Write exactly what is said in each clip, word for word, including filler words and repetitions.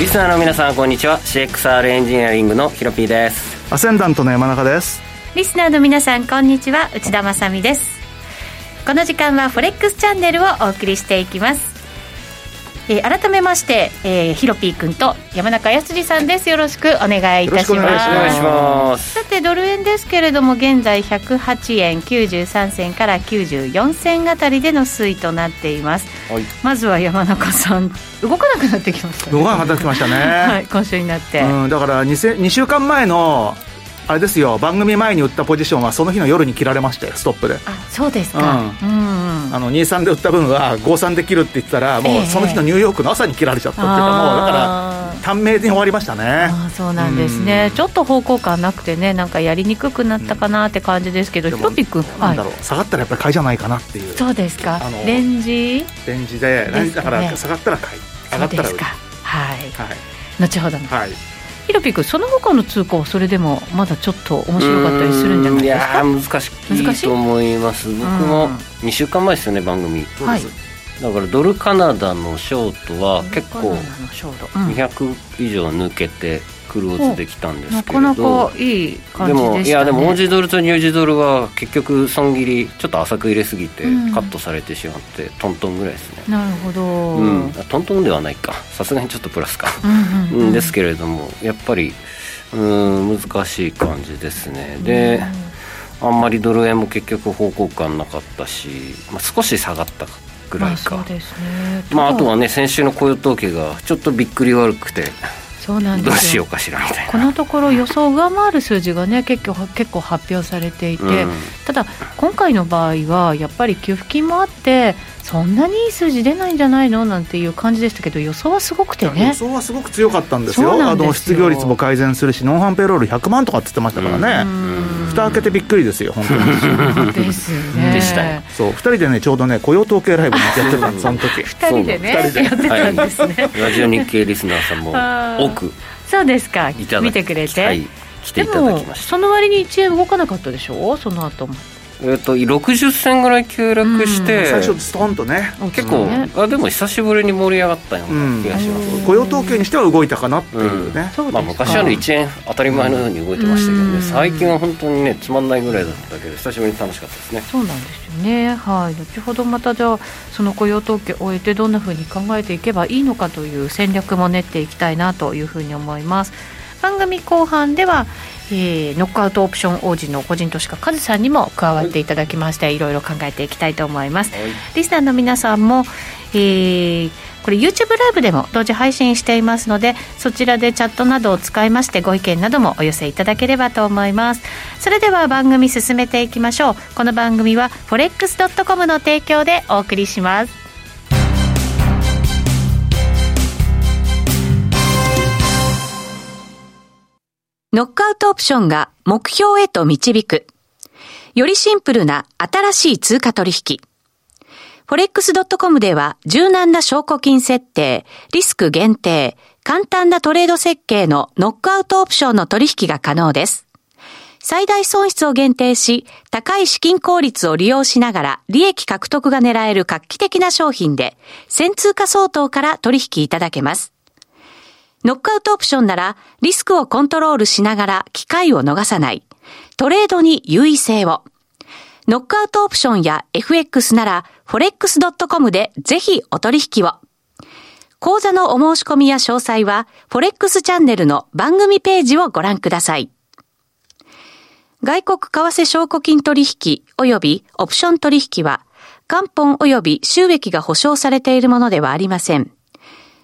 リスナーの皆さんこんにちは、 シーエックスアール エンジニアリングのヒロピーです。アセンダントの山中です。リスナーの皆さんこんにちは、内田まさみです。この時間は フォレックス チャンネルをお送りしていきます。えー、改めまして、えー、ヒロピー君と山中康二さんです。よろしくお願いいたします。さてドル円ですけれども、現在ひゃくはちえんきゅうじゅうさんせんからきゅうじゅうよんせんあたりでの推移となっています。はい、まずは山中さん、動かなくなってきましたね。動かなくなってきましたねはい、今週になって、うん、だから 2, にしゅうかんまえのあれですよ、番組前に売ったポジションはその日の夜に切られまして、ストップで。あ、そうですか。うんうん、あのにじゅうさんで売った分はごじゅうさんで切るって言ってたら、もうその日のニューヨークの朝に切られちゃったっていうか、もうだから短命で終わりましたね。あ、そうなんですね。うん、ちょっと方向感なくてね、なんかやりにくくなったかなって感じですけど、ヒロピ君、なんだろう、はい、下がったらやっぱり買いじゃないかなっていう。そうですか。あのレンジレンジで、ね、だから下がったら買い、上がったら売り。そうですか。はい、はい、後ほどの、はい、ヒロピ君、その他の通貨はそれでもまだちょっと面白かったりするんじゃないですか。いや難しいと思います。僕もにしゅうかんまえですよね、番組。そうです。だからドルカナダのショートは結構にひゃくいじょう抜けてクローズできたんですけれど、なかなかいい感じでしたね。でも、いやでもオージードルとニュージードルは結局損切りちょっと浅く入れすぎてカットされてしまって、うん、トントンぐらいですね。なるほど。うん、トントンではないか、さすがにちょっとプラスか、うんうんうん、ですけれどもやっぱりうーん難しい感じですね。で、うん、あんまりドル円も結局方向感なかったし、まあ、少し下がったぐらいか、まあそうですね。まあ、あとはね、先週の雇用統計がちょっとびっくり悪くて、そうなんですよ、どうしようかしらみたいな。このところ予想を上回る数字が、ね、結構、結構発表されていて、うん、ただ今回の場合はやっぱり給付金もあってそんなにいい数字出ないんじゃないのなんていう感じでしたけど、予想はすごくてね、予想はすごく強かったんですよ。あの失業率も改善するし、ノンハンペロールひゃくまんとかって言ってましたからね。うん、蓋開けてびっくりですよ、本当にですね。でしたよ。そう、ふたりでね、ちょうどね雇用統計ライブやってたんですその時ふたりでねふたりでやってたんですね、はい、ラジオ日経リスナーさんも多くそうですか、見てくれて、はい、来ていただきました。でもその割にいちえん動かなかったでしょ、その後も。えー、とろくじゅっせんぐらい急落して、うん、最初ストンとね結構、ね、あでも久しぶりに盛り上がったような気がします。うん、雇用統計にしては動いたかなっていうね。うん、まあ、昔は、ね、いちえん当たり前のように動いてましたけどね。うん、最近は本当にねつまんないぐらいだったけど久しぶりに楽しかったですね。そうなんですよね。はい、後ほどまたじゃあその雇用統計を終えてどんなふうに考えていけばいいのかという戦略も練っていきたいなというふうに思います。番組後半ではえー、ノックアウトオプション王子の個人投資家カズさんにも加わっていただきまして、はい、いろいろ考えていきたいと思います。はい、リスナーの皆さんも、えー、これ YouTube ライブでも同時配信していますので、そちらでチャットなどを使いましてご意見などもお寄せいただければと思います。それでは番組進めていきましょう。この番組は フォレックスドットコム の提供でお送りします。ノックアウトオプションが目標へと導く。よりシンプルな新しい通貨取引。フォレックスドットコム では柔軟な証拠金設定、リスク限定、簡単なトレード設計のノックアウトオプションの取引が可能です。最大損失を限定し、高い資金効率を利用しながら利益獲得が狙える画期的な商品で、せんつうか相当から取引いただけます。ノックアウトオプションならリスクをコントロールしながら機会を逃さない。トレードに優位性を。ノックアウトオプションや エフエックス なら フォレックスドットコム でぜひお取引を。講座のお申し込みや詳細は フォレックス チャンネルの番組ページをご覧ください。外国為替証拠金取引及びオプション取引は元本及び収益が保証されているものではありません。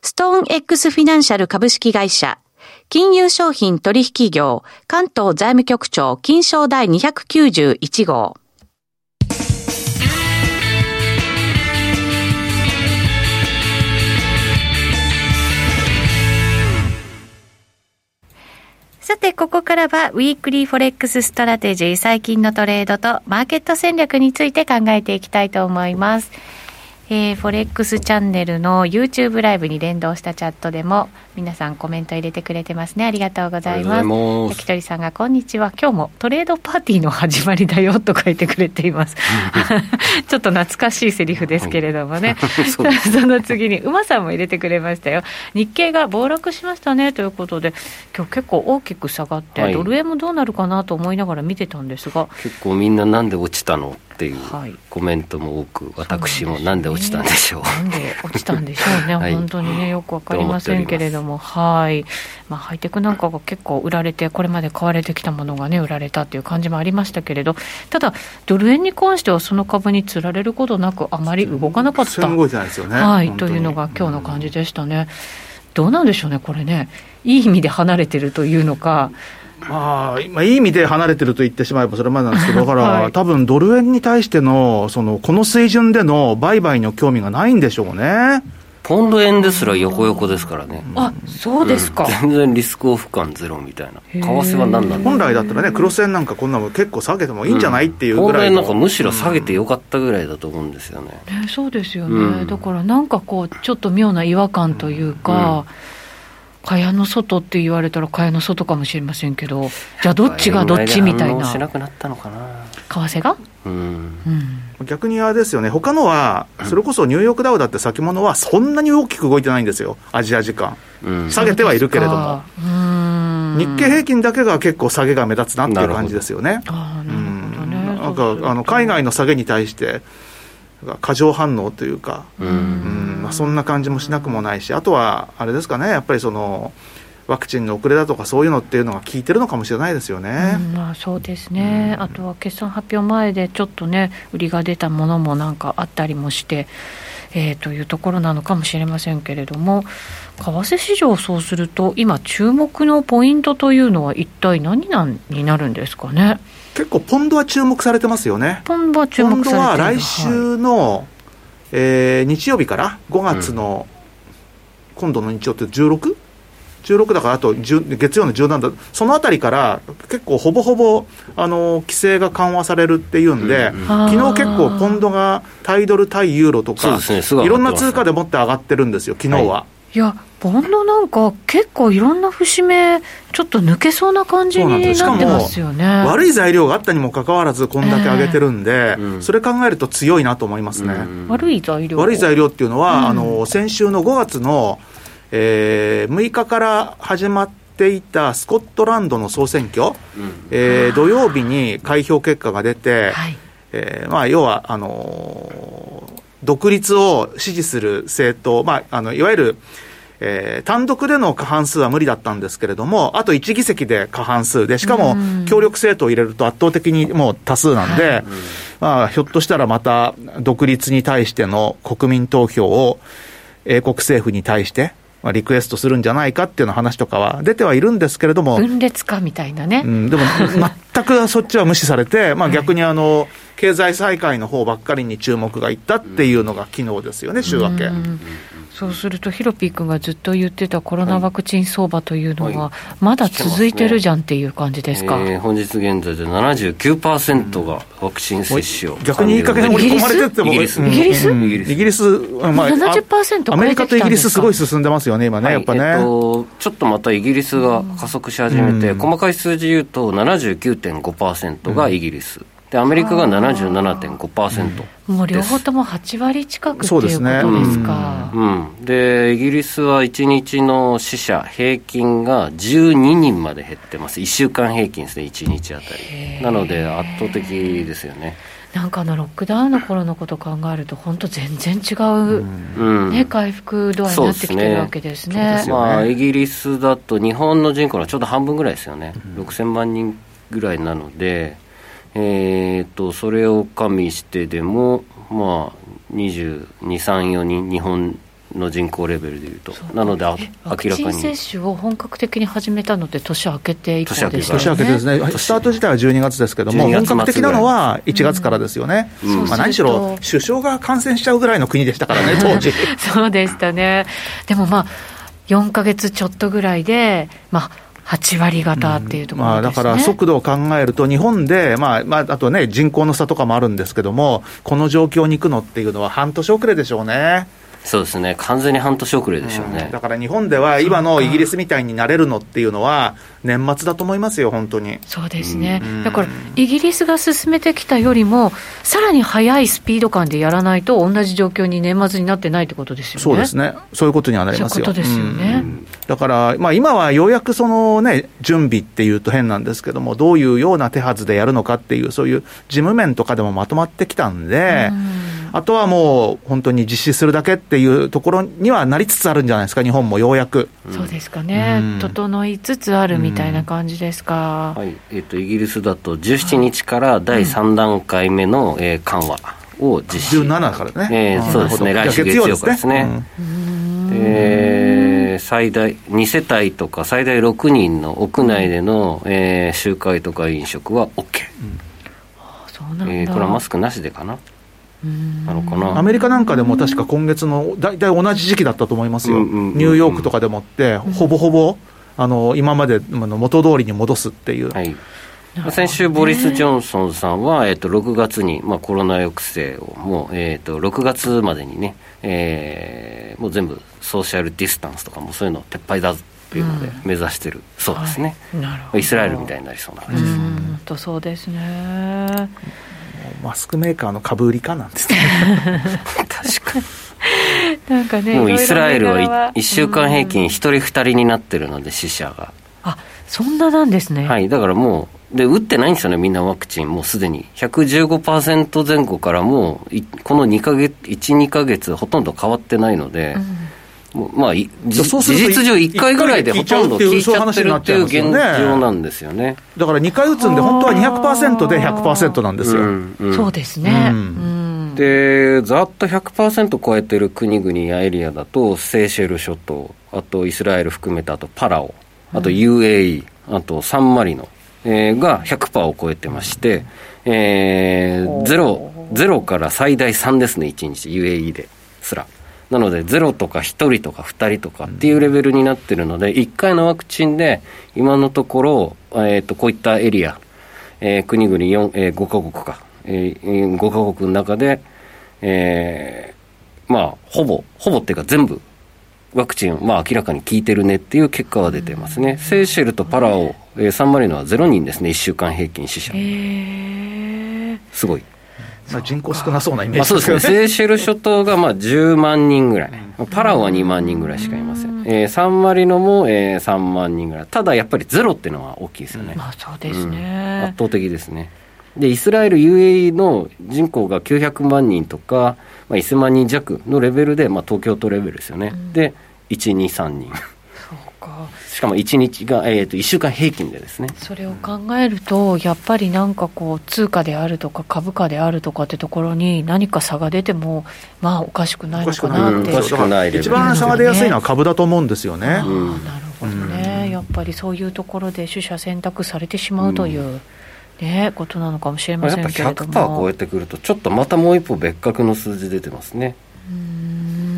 ストーン X フィナンシャル株式会社金融商品取引業関東財務局長金商第にひゃくきゅうじゅういちごう。てここからはウィークリーフォレックスストラテジー、最近のトレードとマーケット戦略について考えていきたいと思います。えー、フォレックスチャンネルの YouTube ライブに連動したチャットでも皆さんコメント入れてくれてますね。ありがとうございます。焼き鳥さんがこんにちは、今日もトレードパーティーの始まりだよと書いてくれています。ちょっと懐かしいセリフですけれどもね。そ, その次に馬さんも入れてくれましたよ。日経が暴落しましたねということで、今日結構大きく下がって、はい、ドル円もどうなるかなと思いながら見てたんですが、結構みんななんで落ちたのっていうコメントも多く、私もなんで落ちたんでしょう、なんで落ちたんでしょうね。はい、本当にねよくわかりませんけれども、はい、まあ、ハイテクなんかが結構売られて、これまで買われてきたものがね売られたっていう感じもありましたけれど、ただドル円に関してはその株につられることなくあまり動かなかった、動いてないですよね、はい、というのが今日の感じでしたね。どうなんでしょうねこれね、いい意味で離れてるというのか、まあ、今いい意味で離れてると言ってしまえばそれまでなんですけど、だから、はい、多分ドル円に対しての、そのこの水準での売買の興味がないんでしょうね。ポンド円ですら横横ですからね。あ、そうですか、うん、全然リスクオフ感ゼロみたいな。為替は何なんだ、本来だったらね、クロス円なんかこんなも結構下げてもいいんじゃない、うん、っていうぐらいの、ポンド円なんかむしろ下げてよかったぐらいだと思うんですよね、うん、ね、そうですよね、うん、だからなんかこうちょっと妙な違和感というか、うんうん、蚊帳の外って言われたら蚊帳の外かもしれませんけど、じゃあどっちがどっちみたいな。しなくなったのかな。為替が？うんうん、逆にあれですよね。他のはそれこそニューヨークダウだって先物はそんなに大きく動いてないんですよ。アジア時間、うん、下げてはいるけれども、うーん、日経平均だけが結構下げが目立つなっていう感じですよね。あ、なんかあの海外の下げに対して過剰反応というか、うんうん、まあ、そんな感じもしなくもないし、あとはあれですかね、やっぱりそのワクチンの遅れだとかそういうのっていうのが効いてるのかもしれないですよね、うん、まあ、そうですね、うん、あとは決算発表前でちょっとね売りが出たものもなんかあったりもして、えー、というところなのかもしれませんけれども、為替市場、そうすると今注目のポイントというのは一体何なんになるんですかね。結構ポンドは注目されてますよね。ポンドは注目されてる。ポンドは来週の、はい、えー、日曜日からごがつの、うん、今度の日曜って じゅうろく? じゅうろくだからあと月曜のじゅうしちだ、そのあたりから結構ほぼほぼあの規制が緩和されるっていうんで、うんうん、昨日結構ポンドが対ドル対ユーロとか、ね、いろんな通貨でもって上がってるんですよ昨日は、はい。いやポンドなんか結構いろんな節目ちょっと抜けそうな感じになってますよね。悪い材料があったにもかかわらずこんだけ上げてるんで、えー、それ考えると強いなと思いますね、うん、悪い材料悪い材料っていうのは、うん、あの先週のごがつの、えー、むいかから始まっていたスコットランドの総選挙、うん、えー、土曜日に開票結果が出て、はい、えーまあ、要はあのー、独立を支持する政党、まあ、あのいわゆるえー、単独での過半数は無理だったんですけれども、あといち議席で過半数で、しかも協力政党を入れると圧倒的にもう多数なんで、うん、まあ、ひょっとしたらまた独立に対しての国民投票を英国政府に対してリクエストするんじゃないかっていうの話とかは出てはいるんですけれども、分裂かみたいなね、うん、でも全くそっちは無視されて、まあ、逆にあの、はい、経済再開の方ばっかりに注目がいったっていうのが昨日ですよね、週明け、うん。そうするとヒロピー君がずっと言ってたコロナワクチン相場というのはまだ続いてるじゃんっていう感じですか。はいはい、えー、本日現在で ななじゅうきゅうパーセント がワクチン接種を、うん、逆にいい加減追い込まれてってもイギリス、イギリス、うん、イギリス、イギリス、まあ、ななじゅっパーセント アメリカとイギリスすごい進んでますよね今ね、はい、やっぱね、えー、とちょっとまたイギリスが加速し始めて、うん、細かい数字言うと ななじゅうきゅうてんごパーセント がイギリス、うん、でアメリカが ななじゅうななてんごパーセント です。もう両方ともはちわり近くっていうことですか。うんうん、でイギリスはいちにちの死者平均がじゅうににんまで減ってます。いっしゅうかん平均ですね、いちにちあたりなので圧倒的ですよね。なんかのロックダウンの頃のことを考えると本当全然違う、うんね、回復度合いになってきてるわけですね。そうですね。まあ、イギリスだと日本の人口のちょうど半分ぐらいですよね、うん、ろくせんまんにんぐらいなので、えー、とそれを加味してでも、まあ、にじゅうに、さんじゅうよにん日本の人口レベルでいうと、なので明らかにワクチン接種を本格的に始めたので年明けて以降でしたね。年明けですね。スタート自体はじゅうにがつですけども、本格的なのはいちがつからですよね、うんうん。まあ、何しろ首相が感染しちゃうぐらいの国でしたからね当時そうでしたね。でもまあよんかげつちょっとぐらいで、まあはちわり方っていうところですね、うん、まあ、だから速度を考えると日本で、まあまあ、あとね人口の差とかもあるんですけども、この状況に行くのっていうのは半年遅れでしょうね。そうですね、完全に半年遅れでしょうね、うん、だから日本では今のイギリスみたいになれるのっていうのは年末だと思いますよ、本当に。そうですね、うん、だからイギリスが進めてきたよりもさらに速いスピード感でやらないと同じ状況に年末になってないってことですよね。そうですね、そういうことにはなりますよ。そういうことですよね、うん、だから、まあ、今はようやくその、ね、準備っていうと変なんですけども、どういうような手はずでやるのかっていう、そういう事務面とかでもまとまってきたんで、うん、あとはもう本当に実施するだけってっていうところにはなりつつあるんじゃないですか、日本もようやく。そうですかね、うん、整いつつあるみたいな感じですか、うん、はい。えー、とイギリスだとじゅうしちにちからだいさんだんかいめの、えー、緩和を実施、じゅうしちからね、えー、そうですね、来週月曜からですね、うん、で最大にせたいとか最大ろくにんの屋内での、うん、えー、集会とか飲食は OK、うん、あ、そうなんだ。えー、これはマスクなしでかな、なのかな。アメリカなんかでも確か今月の大体同じ時期だったと思いますよ、うんうんうんうん、ニューヨークとかでもってほぼほぼあの今までの元通りに戻すっていう、はい。先週ボリス・ジョンソンさんは、えー、とろくがつに、まあ、コロナ抑制をもう、えー、とろくがつまでにね、えー、もう全部ソーシャルディスタンスとかもそういうの撤廃だっていうので目指してる、うん、そうですね、はい、なるほど。イスラエルみたいになりそうな感じですね。うんと、そうですね、マスクメーカーの株売りかなんですね確かになんか、ね、もうイスラエルはいっしゅうかん平均ひとりふたりになってるので、死者が、あ、そんななんですね。はい、だからもうで打ってないんですよね、みんなワクチン。もうすでに ひゃくじゅうごパーセント 前後からもうこのにかげつ、いち、にかげつほとんど変わってないので、うん、もうまあいそうすると事実上いっかいぐらいでほとんど効いちゃってるっていう現状なんですよね。だからにかい打つんで本当は にひゃくパーセント で ひゃくパーセント なんですよ、うんうん、そうですね、うん、でざっと ひゃくパーセント 超えてる国々やエリアだとセーシェル諸島、あとイスラエル含めた、あとパラオ、あと ユーエーイー、あとサンマリノ、えー、が ひゃくパーセント を超えてまして、えー、ゼロ、 ゼロから最大さんですね、いちにち ユーエーイー ですら。なのでゼロとかひとりとかふたりとかっていうレベルになってるので、いっかいのワクチンで今のところ、えー、とこういったエリア、えー、国々よん、えー、ごカ国か、えー、ごカ国の中で、えー、まあほぼほぼっていうか全部ワクチン、まあ、明らかに効いてるねっていう結果は出てますね、うん、セーシェルとパラオ、えー、サンマリノはゼロにんですね、いっしゅうかん平均死者、えー、すごい、まあ、人口少なそうなイメージですけどね。まあ、そうですね、セーシェル諸島がまあじゅうまんにんぐらい、パラオはにまんにんぐらいしかいません、えー、サンマリノも、えー、さんまんにんぐらい。ただやっぱりゼロっていうのは大きいですよね、まあ、そうですね、うん、圧倒的ですね。でイスラエル ユーエーイー の人口がきゅうひゃくまんにんとか、まあ、せんまんにん弱のレベルで、まあ、東京都レベルですよね、うん、でいち、に、さんにん、そうか、しかもいちにちが、えー、といっしゅうかん平均でですね。それを考えるとやっぱりなんかこう通貨であるとか株価であるとかってところに何か差が出てもまあおかしくないのかなって。おかしくない、一番差が出やすいのは株だと思うんですよね、うん、あ、なるほどね、うん、やっぱりそういうところで取捨選択されてしまうという、うん、ね、ことなのかもしれませんけれども、やっぱ ひゃくパーセント 超えてくるとちょっとまたもう一歩別格の数字出てますね。うーん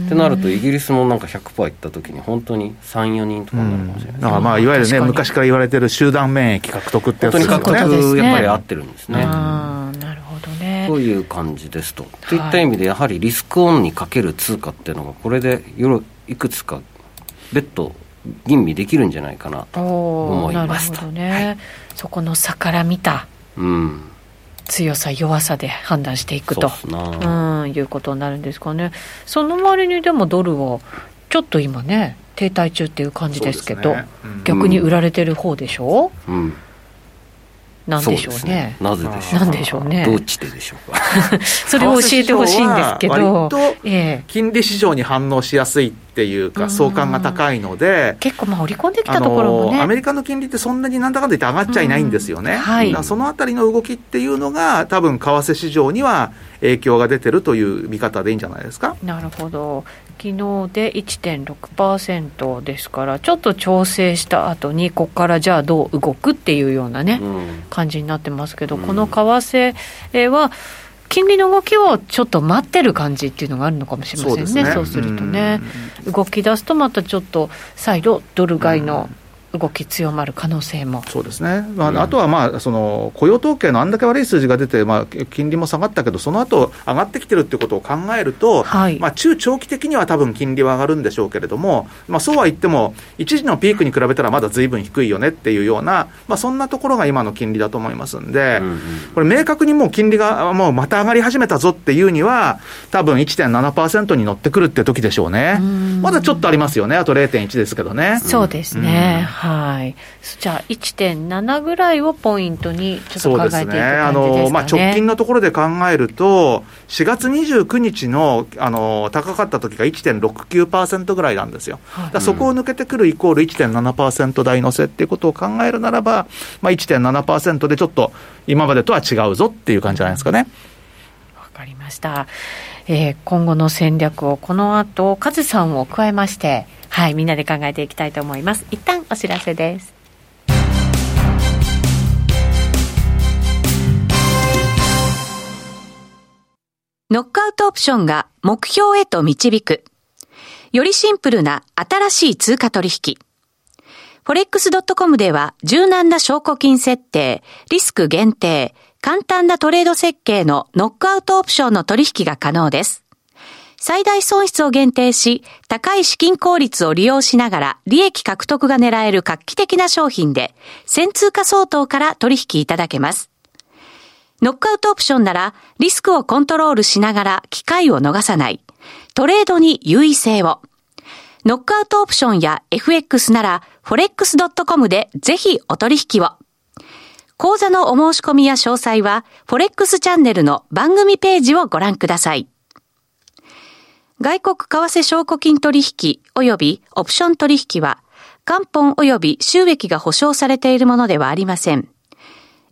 ってなるとイギリスもなんか ひゃくパーセント いった時に本当にさん、よにんとかになるかもしれない、うん、だからまあいわゆるね、昔から言われてる集団免疫獲得ってやつですよね。本当に獲得やっぱり合ってるんですね、うん、なるほどね、そういう感じですと、はい、といった意味でやはりリスクオンにかける通貨っていうのがこれでよいくつか別途吟味できるんじゃないかなと思いました。なるほどね、はい、そこの差から見た、うん、強さ弱さで判断していくと、うん、いうことになるんですかね。その周りにでもドルをちょっと今ね停滞中っていう感じですけど、そうですね、うん、逆に売られてる方でしょう、うん、なんでしょうね、なぜでしょう、なんでしょうね、どっちででしょうかそれを教えてほしいんですけど、割と金利市場に反応しやすいっていうか相関が高いので、結構まあ織り込んできたところもね、アメリカの金利ってそんなになんだかんだ言って上がっちゃいないんですよね、はい、だからそのあたりの動きっていうのが多分為替市場には影響が出てるという見方でいいんじゃないですか。なるほど、昨日で いちてんろくパーセント ですからちょっと調整した後にここからじゃあどう動くっていうようなね、うん、感じになってますけど、この為替は金利の動きをちょっと待ってる感じっていうのがあるのかもしれませんね。そうですね。そうするとね、動き出すとまたちょっと再度ドル買いの動き強まる可能性も。そうですね、まあうん、あとは、まあ、その雇用統計のあんだけ悪い数字が出て、まあ、金利も下がったけどその後上がってきてるってことを考えると、はいまあ、中長期的には多分金利は上がるんでしょうけれども、まあ、そうは言っても一時のピークに比べたらまだ随分低いよねっていうような、まあ、そんなところが今の金利だと思いますんで、うんうん、これ明確にもう金利がもうまた上がり始めたぞっていうには多分 いってんななパーセント に乗ってくるって時でしょうね。うんまだちょっとありますよね、あと れいてんいち ですけどね。そうですね、うんはい、じゃあ いってんなな ぐらいをポイントにちょっと考えていく感じですかね。そうですね、あの、まあ、直近のところで考えるとしがつにじゅうくにち の, あの高かった時が いってんろくきゅうパーセント ぐらいなんですよ、はい、だからそこを抜けてくるイコール いってんななパーセント 台乗せっていうことを考えるならば、まあ、いってんななパーセント でちょっと今までとは違うぞっていう感じじゃないですかね。わかりました、えー、今後の戦略をこの後カズさんを加えましてはい、みんなで考えていきたいと思います。一旦お知らせです。ノックアウトオプションが目標へと導く。よりシンプルな新しい通貨取引。フォレックスドットコム では柔軟な証拠金設定、リスク限定、簡単なトレード設計のノックアウトオプションの取引が可能です。最大損失を限定し、高い資金効率を利用しながら利益獲得が狙える画期的な商品で、せんつうか相当から取引いただけます。ノックアウトオプションなら、リスクをコントロールしながら機会を逃さない。トレードに優位性を。ノックアウトオプションや エフエックス なら、フォレックスドットコム でぜひお取引を。講座のお申し込みや詳細は、フォレックス チャンネルの番組ページをご覧ください。外国為替証拠金取引及びオプション取引は、元本及び収益が保証されているものではありません。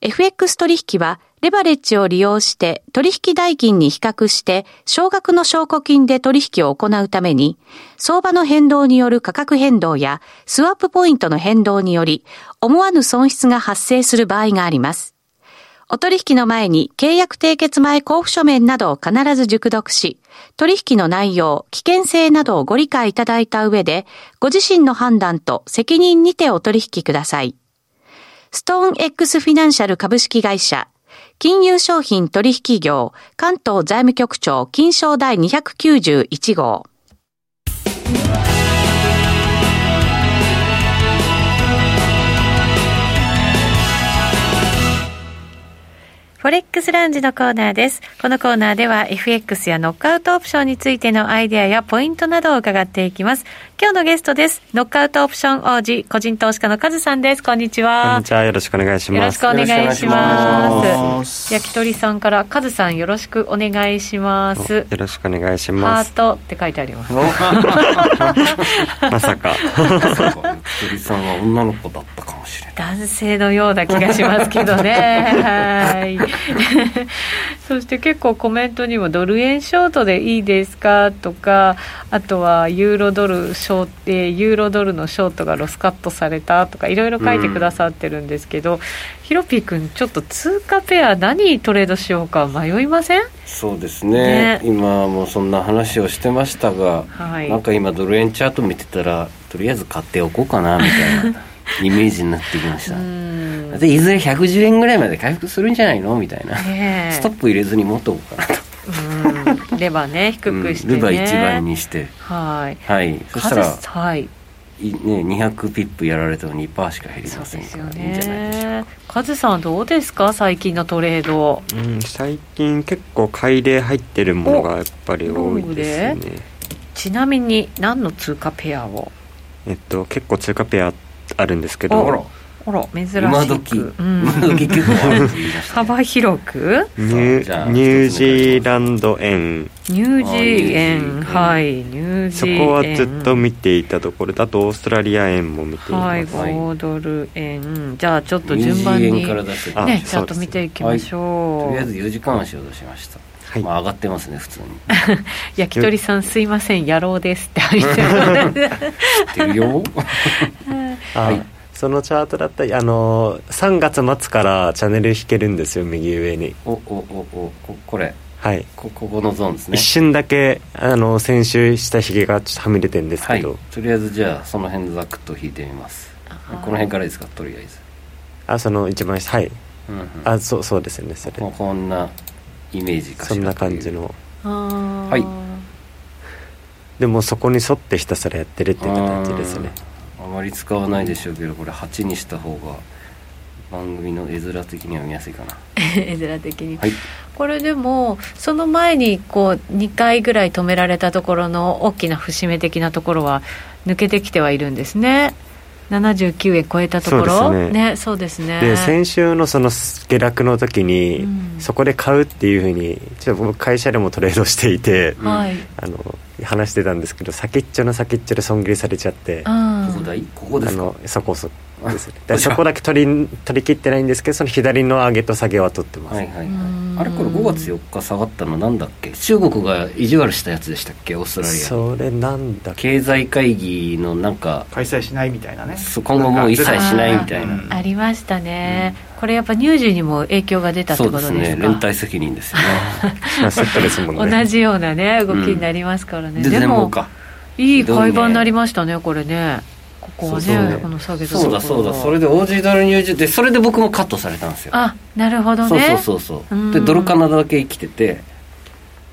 エフエックス 取引は、レバレッジを利用して取引代金に比較して、少額の証拠金で取引を行うために、相場の変動による価格変動や、スワップポイントの変動により、思わぬ損失が発生する場合があります。お取引の前に契約締結前交付書面などを必ず熟読し、取引の内容、危険性などをご理解いただいた上で、ご自身の判断と責任にてお取引ください。ストーン X フィナンシャル株式会社、金融商品取引業、関東財務局長金商第にひゃくきゅうじゅういちごう。フォレックスラウンジのコーナーです。このコーナーでは エフエックス やノックアウトオプションについてのアイデアやポイントなどを伺っていきます。今日のゲストです。ノックアウトオプション王子、個人投資家のカズさんです。こんにちは。こんにちは。よろしくお願いします。よろしくお願いします。焼き鳥さんからカズさんよろしくお願いします。よろしくお願いします。ハートって書いてあります。まさか。焼き鳥さんは女の子だったかもしれない。男性のような気がしますけどね。はい。そして結構コメントにもドル円ショートでいいですかとか、あとはユーロドルショート、えー、ユーロドルのショートがロスカットされたとかいろいろ書いてくださってるんですけど、うん、ヒロピー君ちょっと通貨ペア何トレードしようか迷いません？そうです ね, ね今もそんな話をしてましたが、はい、なんか今ドル円チャート見てたらとりあえず買っておこうかなみたいなイメージになってきましたでいずれひゃくじゅうえんぐらいまで回復するんじゃないのみたいな、ね、ストップ入れずに持っとこうかなとうんレバーね低くしてね、うん、レバーいちばいにしてはい、はい、そしたら、はいいね、にひゃくピップやられても にパーセント しか減りませんから、ね、いいんじゃないでしょうか。カズさんどうですか最近のトレード、うん、最近結構買いで入ってるものがやっぱり多いですね。ちなみに何の通貨ペアを、えっと、結構通貨ペアあるんですけどあら珍しく今時、うん、今時結構幅広くニュージーランド円ニュージー円はいニュージー円そこはずっと見ていたところだとオーストラリア円も見ていますはいごドル円じゃあちょっと順番にねちょっと見ていきましょう、はい、とりあえずよじかんあしを出しましたはいまあ、上がってますね普通に焼き鳥さんすいません野郎ですって入って知ってるよはいそのチャートだったり、あのー、さんがつ末からチャンネル引けるんですよ右上におおおお こ, これはいここのゾーンですね一瞬だけ、あのー、先週下ひげがちょっとはみ出てるんですけど、はい、とりあえずじゃあその辺ざくっと引いてみますこの辺からですか、とりあえず。あ、その一番下、はい、うんうん、あ、そう、そうですよね、それ。こ, こんなイメージかしら。そんな感じの。あ、はい。でもそこに沿ってひたすらやってるっていう形ですね。あ, あまり使わないでしょうけど、これはちにした方が番組の絵面的には見やすいかな。絵面的に、はい、これでもその前にこうにかいぐらい止められたところの大きな節目的なところは抜けてきてはいるんですね。ななじゅうきゅうえん超えたところ、そうです ね, ね、そうですね。で、先週のその下落の時に、うん、そこで買うっていうふうにちょっと僕会社でもトレードしていて、うん、あの話してたんですけど、先っちょの先っちょで損切りされちゃって、うん、ここだい、ここですか、あのそこそこですね。だそこだけ取り取り切ってないんですけど、その左の上げと下げは取ってます、はいはいはい、あれこれごがつよっか下がったのなんだっけ、中国が意地悪したやつでしたっけ、オーストラリア。それなんだっけ、経済会議のなんか開催しないみたいなね、今後もう一切しないみたいな、うん、ありましたね、うん、これやっぱ乳児にも影響が出たってことですか。そうですね、連帯責任ですよね。セットですもんね。同じようなね動きになりますからね、うん、で, でもかいい買い場になりましたね、これね、ここはね、そうそう、この下げそうだそうだ、それでオージードル入場で、それで僕もカットされたんですよ。あ、なるほどね。そうそうそうそう。でドルカナダだけ生きてて、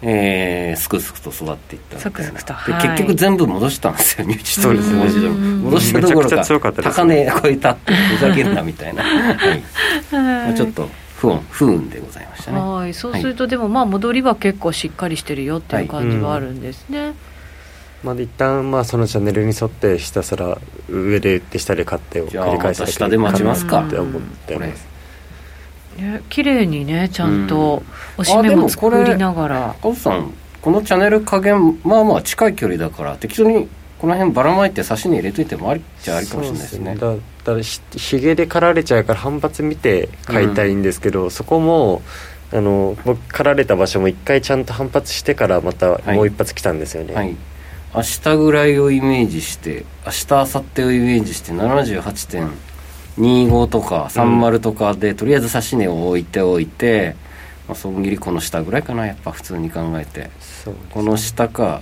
えー、すくすくと育っていったみたいな。すくすくと、はい、結局全部戻したんですよ、入場ドルでオージードル戻したところが高値超えたって、ふざけんなみたいな、はいはい、ちょっと不運不運でございましたね。はい、そうすると、はい、でもまあ戻りは結構しっかりしてるよっていう感じはあるんですね。はい、うん、まあ、一旦まあそのチャンネルに沿ってひたすら上で売って下で買ってを繰り返して、下で待ちますかって思ってます。綺麗にね、ちゃんとおしめも作りながら。カズさん、このチャンネル加減まあまあ近い距離だから、適当にこの辺ばらまいて差しに入れといてもありっちゃありかもしれないですね。そうですね、だからひげで刈られちゃうから反発見て買いたいんですけど、うん、そこもあの僕刈られた場所も一回ちゃんと反発してからまたもう一発来たんですよね。はいはい、明日ぐらいをイメージして、明日明後日をイメージして ななじゅうはちてんにーご とかさんじゅうとかで、うん、とりあえず差し値を置いておいて、まあ、損切りこの下ぐらいかな、やっぱ普通に考えて。そうですね、この下か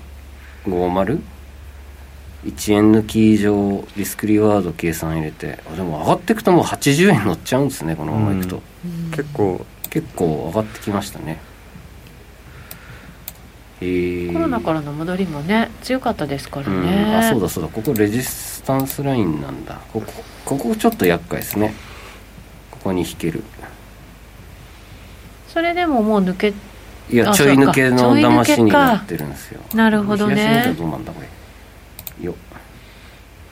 ごじゅう、 いちえん抜き以上リスクリワード計算入れて、あ、でも上がっていくともうはちじゅうえん乗っちゃうんですね、このままいくと、うん、結構結構上がってきましたね。コロナからの戻りもね強かったですからね、うん、あ、そうだそうだ、ここレジスタンスラインなんだ、ここ、ここちょっと厄介ですね、ここに引ける。それでももう抜け、いや、ちょい抜けの騙しになってるんですよ。なるほどね。どうなんだこれ、よ、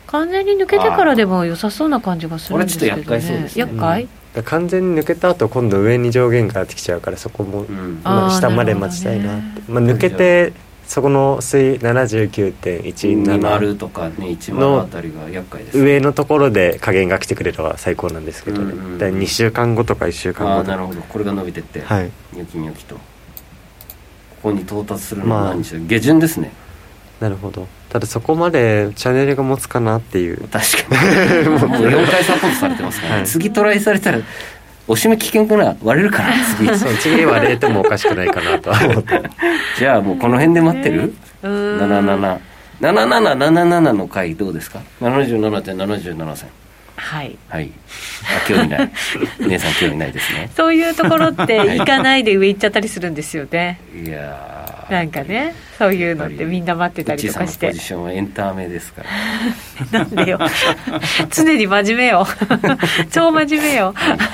完全に抜けてからでも良さそうな感じがするんですけどね。これちょっと厄介そうですね、厄介、うん、完全に抜けた後今度上に上限がやってきちゃうから、そこも、うん、まあ、下まで待ちたいなって、あ、なるほどね。まあ、抜けてそこの水 ななじゅうきゅうてんいちなな とか、ね、の上のところで加減が来てくれれば最高なんですけどね、うんうん、だにしゅうかんごとかいっしゅうかんごとか、あ、なるほど、これが伸びてって、はい、ニョキニョキとここに到達するのは何でしょう、まあ、下旬ですね。なるほど。ただそこまでチャンネルが持つかなっていう。確かにもうよんかいサポートされてますから、ね、はい、次トライされたらおしめ危険かな、割れるかな、次そう、次割れてもおかしくないかなと思ってじゃあもうこの辺で待ってる、えー、ななじゅうなな ななじゅうなな ななじゅうななの回どうですか。 ななじゅうななてんななじゅうなな 銭、はい、はい、あ、興味ない姉さん興味ないですね。そういうところって行かないで上行っちゃったりするんですよね。いや、なんかね、そういうのってみんな待ってたりとかして。うちさんのポジションはエンターメですからなんでよ常に真面目よ超真面目よ、はい、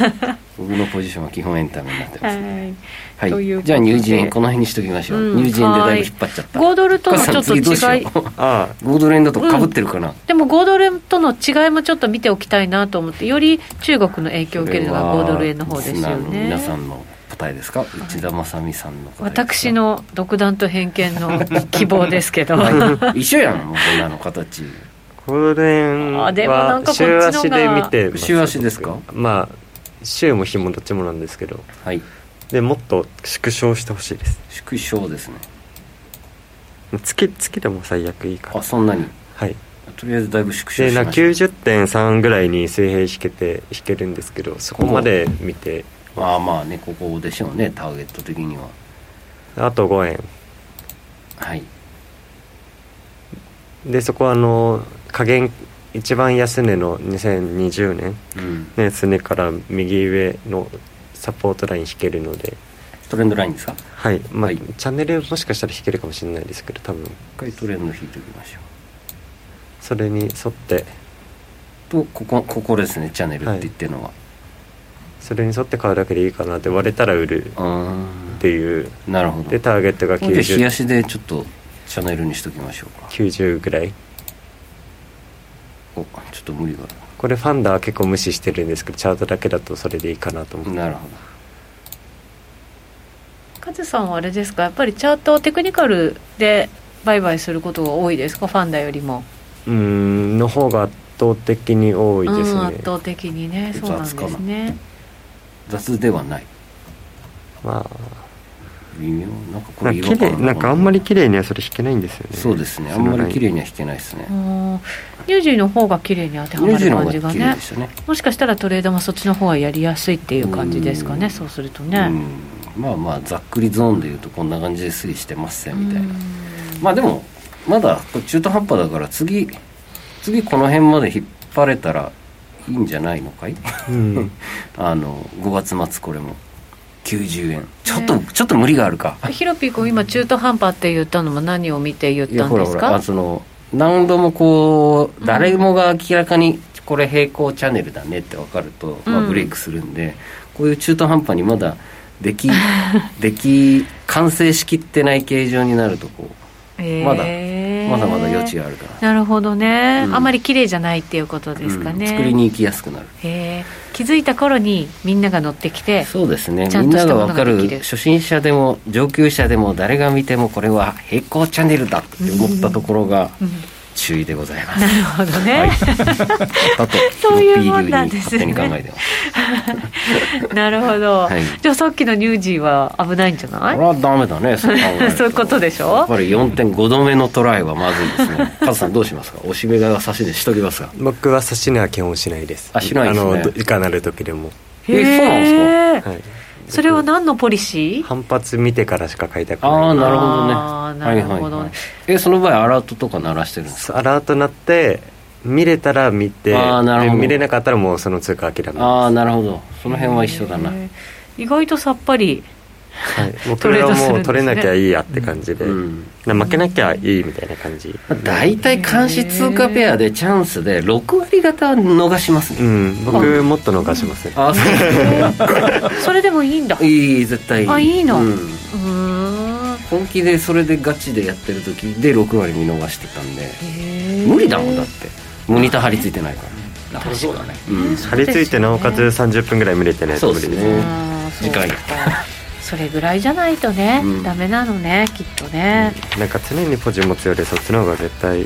僕のポジションは基本エンターメになってますね、はいはい、ううじゃあニュージーエンこの辺にしときましょう、うん、ニュージーエンでだいぶ引っ張っちゃった。ごドルとのちょっと違いああ、ごドル円だとかぶってるかな、うん、でもごドル円との違いもちょっと見ておきたいなと思って、より中国の影響を受けるのがごドル円の方ですよね。皆さんの答えですか、内田まさみさんの答えですか。私の独断と偏見の希望ですけど、はい、一緒やん、もうこんなの形。これは週足で見てます。週足ですか。まあ週も日もどっちもなんですけど、はい、でもっと縮小してほしいです。縮小ですね。月、月でも最悪いいから。あ、そんなに、はい、とりあえずだいぶ縮小しました。 きゅうじゅってんさん ぐらいに水平引けて、引けるんですけど、そこまで見て。ああ、まあね、ここでしょうね、ターゲット的には。あとごえん、はい、でそこはあの加減一番安値のにせんにじゅうねんの安値から右上のサポートライン引けるので、トレンドラインですか、はい、まあはい、チャンネルもしかしたら引けるかもしれないですけど、多分一回トレンド引いておきましょう。それに沿ってとここ、ここですね、チャンネルって言ってるのは、はい、それに沿って買うだけでいいかなって、割れたら売るっていう、あ、なるほど。でターゲットがきゅうじゅう、冷やしでちょっとチャンネルにしときましょうか、きゅうじゅうぐらい。お、ちょっと無理がある。これファンダは結構無視してるんですけど、チャートだけだとそれでいいかなと思って。なるほど。カズさんはあれですか、やっぱりチャートをテクニカルで売買することが多いですか、ファンダよりも。うーんの方が圧倒的に多いですね、うん、圧倒的にね。そうなんですね、雑ではない。まあ微妙なんかこれ違和感あるかな。なんかあんまり綺麗にはそれ引けないんですよね。そうですね、あんまり綺麗には引けないですね。ニュージーの方が綺麗に当てはまる感じがね。もしかしたらトレードもそっちの方がやりやすいっていう感じですかね。そうするとね、うん、まあまあざっくりゾーンでいうとこんな感じで推移してますみたいな。まあでもまだ中途半端だから、次次この辺まで引っ張れたらいいんじゃないのかい、うん、あのごがつ末これもきゅうじゅうえんちょっと、ね、ちょっと無理があるか。ヒロピー君今中途半端って言ったのも何を見て言ったんですか。何度もこう誰もが明らかにこれ平行チャンネルだねって分かると、うんまあ、ブレイクするんで、こういう中途半端にまだできでき完成しきってない形状になるとこう、えー、まだまだまだ余地があるから。なるほどね、うん、あまり綺麗じゃないっていうことですかね、うん、作りに行きやすくなる。へえ、気づいた頃にみんなが乗ってきて。そうですね、みんなが分かる。初心者でも上級者でも誰が見てもこれは平行チャンネルだって思ったところが注意でございます、うんうん、なるほどね、はい、だとそういうもんなんですね、勝手に考えてますなるほど、はい、じゃあさっきのニュージーは危ないんじゃない。これはダメだね、そ う, そういうことでしょ。やっぱり よんてんご 度目のトライはまずいですね。カズさんどうしますか、おしめが差しでしときますか。僕は差し値は基本しないです。あ、しないですね。あのいかなる時でも。へえ、そうなんですか、はい、それは何のポリシー。反発見てからしか買いたくない。ああ、なるほどね、あ、なるほどね、はいはいはい、えその場合アラートとか鳴らしてるんですか。アラート鳴って見れたら見て、で見れなかったらもうその通貨諦めます。ああ、なるほど、その辺は一緒だな。意外とさっぱり、はい、僕らはもう取れなきゃいいやって感じで、うん、負けなきゃいいみたいな感じ。だいたい監視通貨ペアでチャンスでろく割方逃しますね、うん、僕もっと逃しますね、うん、あ、そうそれでもいいんだ。いい、絶対いい。あ、いいの、うん、うーん、本気でそれでガチでやってる時でろく割見逃してたんで。無理だもん、だってモニター張り付いてないから。確かに、ね、うん、張り付いてなおかつさんじゅっぷんぐらい見れてないと無理ですね。時間それぐらいじゃないとね、うん、ダメなのね、きっとね、うん、なんか常にポジ持つよりそっちの方が絶対いい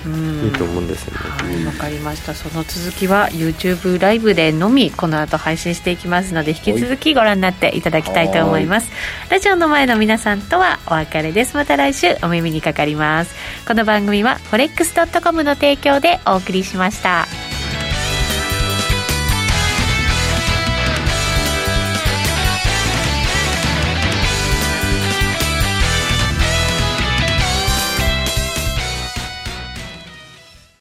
と思うんですよね。はい、わかりました。その続きは YouTube ライブでのみこの後配信していきますので、引き続きご覧になっていただきたいと思います。ラジオの前の皆さんとはお別れです。また来週お耳にかかります。この番組は フォレックスドットコム の提供でお送りしました。